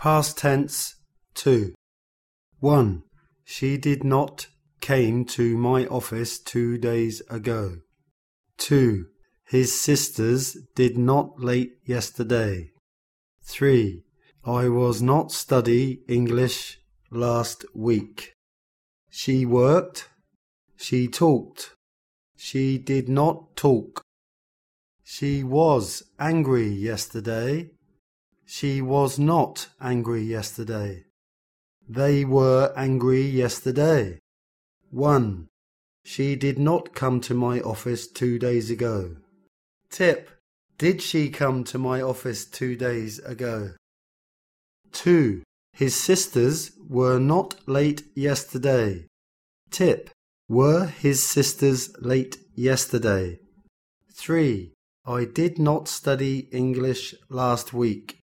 Past tense 2. 1. She did not came to my office 2 days ago. 2. His sisters did not late yesterday. 3. I was not study English last week. She worked. She talked. She did not talk. She was angry yesterday. She was not angry yesterday. They were angry yesterday. 1. She did not come to my office 2 days ago. Tip. Did she come to my office 2 days ago? 2. His sisters were not late yesterday. Tip. Were his sisters late yesterday? 3. I did not study English last week.